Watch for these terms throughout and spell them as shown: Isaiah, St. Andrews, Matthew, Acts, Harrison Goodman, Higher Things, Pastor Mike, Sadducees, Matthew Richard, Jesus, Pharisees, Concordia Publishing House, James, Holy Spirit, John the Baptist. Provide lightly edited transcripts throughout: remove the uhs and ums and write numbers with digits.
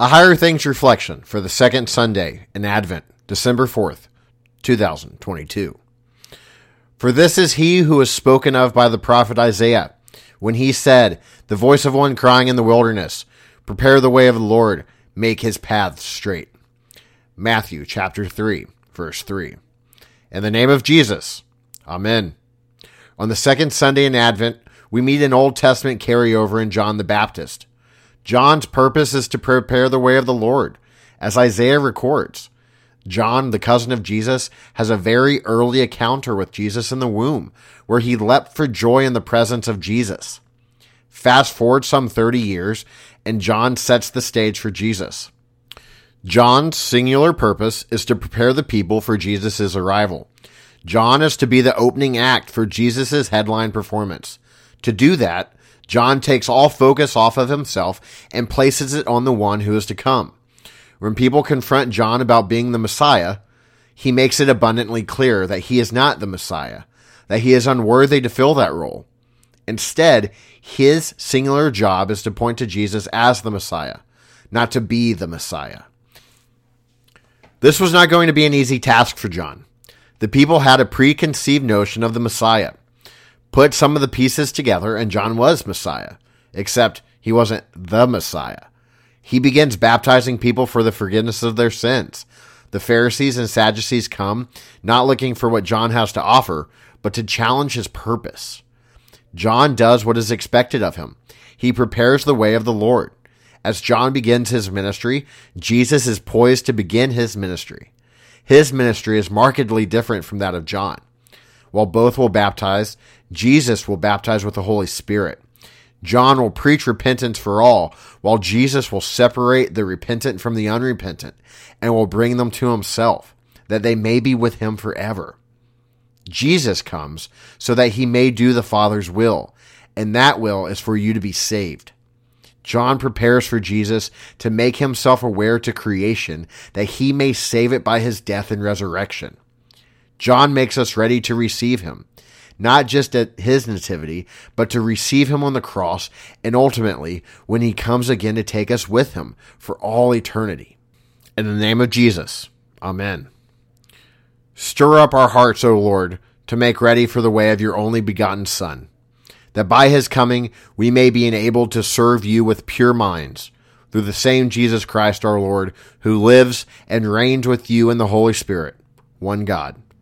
A Higher Things Reflection for the Second Sunday in Advent, December 4th, 2022. For this is he who was spoken of by the prophet Isaiah, when he said, "The voice of one crying in the wilderness, prepare the way of the Lord, make his paths straight." Matthew chapter 3, verse 3. In the name of Jesus, amen. On the second Sunday in Advent, we meet an Old Testament carryover in John the Baptist. John's purpose is to prepare the way of the Lord. As Isaiah records, John, the cousin of Jesus, has a very early encounter with Jesus in the womb, where he leapt for joy in the presence of Jesus. Fast forward some 30 years, and John sets the stage for Jesus. John's singular purpose is to prepare the people for Jesus' arrival. John is to be the opening act for Jesus' headline performance. To do that, John takes all focus off of himself and places it on the one who is to come. When people confront John about being the Messiah, he makes it abundantly clear that he is not the Messiah, that he is unworthy to fill that role. Instead, his singular job is to point to Jesus as the Messiah, not to be the Messiah. This was not going to be an easy task for John. The people had a preconceived notion of the Messiah. Put some of the pieces together, and John was Messiah, except he wasn't the Messiah. He begins baptizing people for the forgiveness of their sins. The Pharisees and Sadducees come, not looking for what John has to offer, but to challenge his purpose. John does what is expected of him. He prepares the way of the Lord. As John begins his ministry, Jesus is poised to begin his ministry. His ministry is markedly different from that of John. While both will baptize, Jesus will baptize with the Holy Spirit. John will preach repentance for all, while Jesus will separate the repentant from the unrepentant and will bring them to himself, that they may be with him forever. Jesus comes so that he may do the Father's will, and that will is for you to be saved. John prepares for Jesus to make himself aware to creation that he may save it by his death and resurrection. John makes us ready to receive him, not just at his nativity, but to receive him on the cross and ultimately when he comes again to take us with him for all eternity. In the name of Jesus, amen. Stir up our hearts, O Lord, to make ready for the way of your only begotten Son, that by his coming we may be enabled to serve you with pure minds, through the same Jesus Christ our Lord, who lives and reigns with you in the Holy Spirit, one God,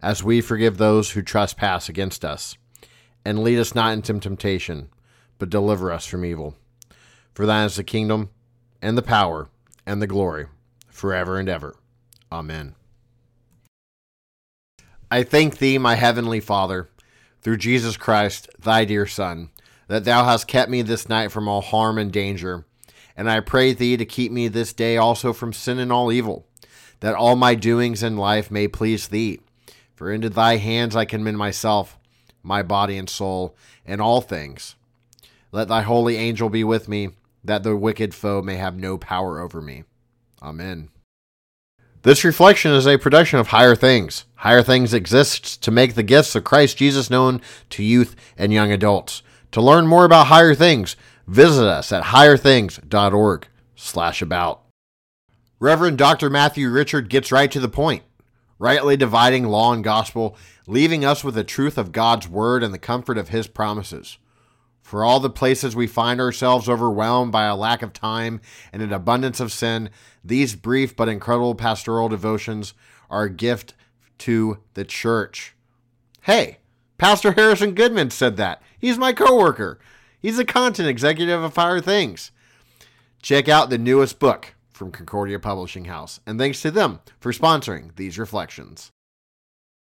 as we forgive those who trespass against us. And lead us not into temptation, but deliver us from evil. For thine is the kingdom, and the power, and the glory, forever and ever. Amen. I thank thee, my heavenly Father, through Jesus Christ, thy dear Son, that thou hast kept me this night from all harm and danger. And I pray thee to keep me this day also from sin and all evil, that all my doings in life may please thee. For into thy hands I commend myself, my body and soul, and all things. Let thy holy angel be with me, that the wicked foe may have no power over me. Amen. This reflection is a production of Higher Things. Higher Things exists to make the gifts of Christ Jesus known to youth and young adults. To learn more about Higher Things, visit us at higherthings.org/about. Reverend Dr. Matthew Richard gets right to the point, rightly dividing law and gospel, leaving us with the truth of God's word and the comfort of his promises. For all the places we find ourselves overwhelmed by a lack of time and an abundance of sin, these brief but incredible pastoral devotions are a gift to the church. Hey, Pastor Harrison Goodman said that. He's my coworker. He's the content executive of Higher Things. Check out the newest book from Concordia Publishing House, and thanks to them for sponsoring these reflections.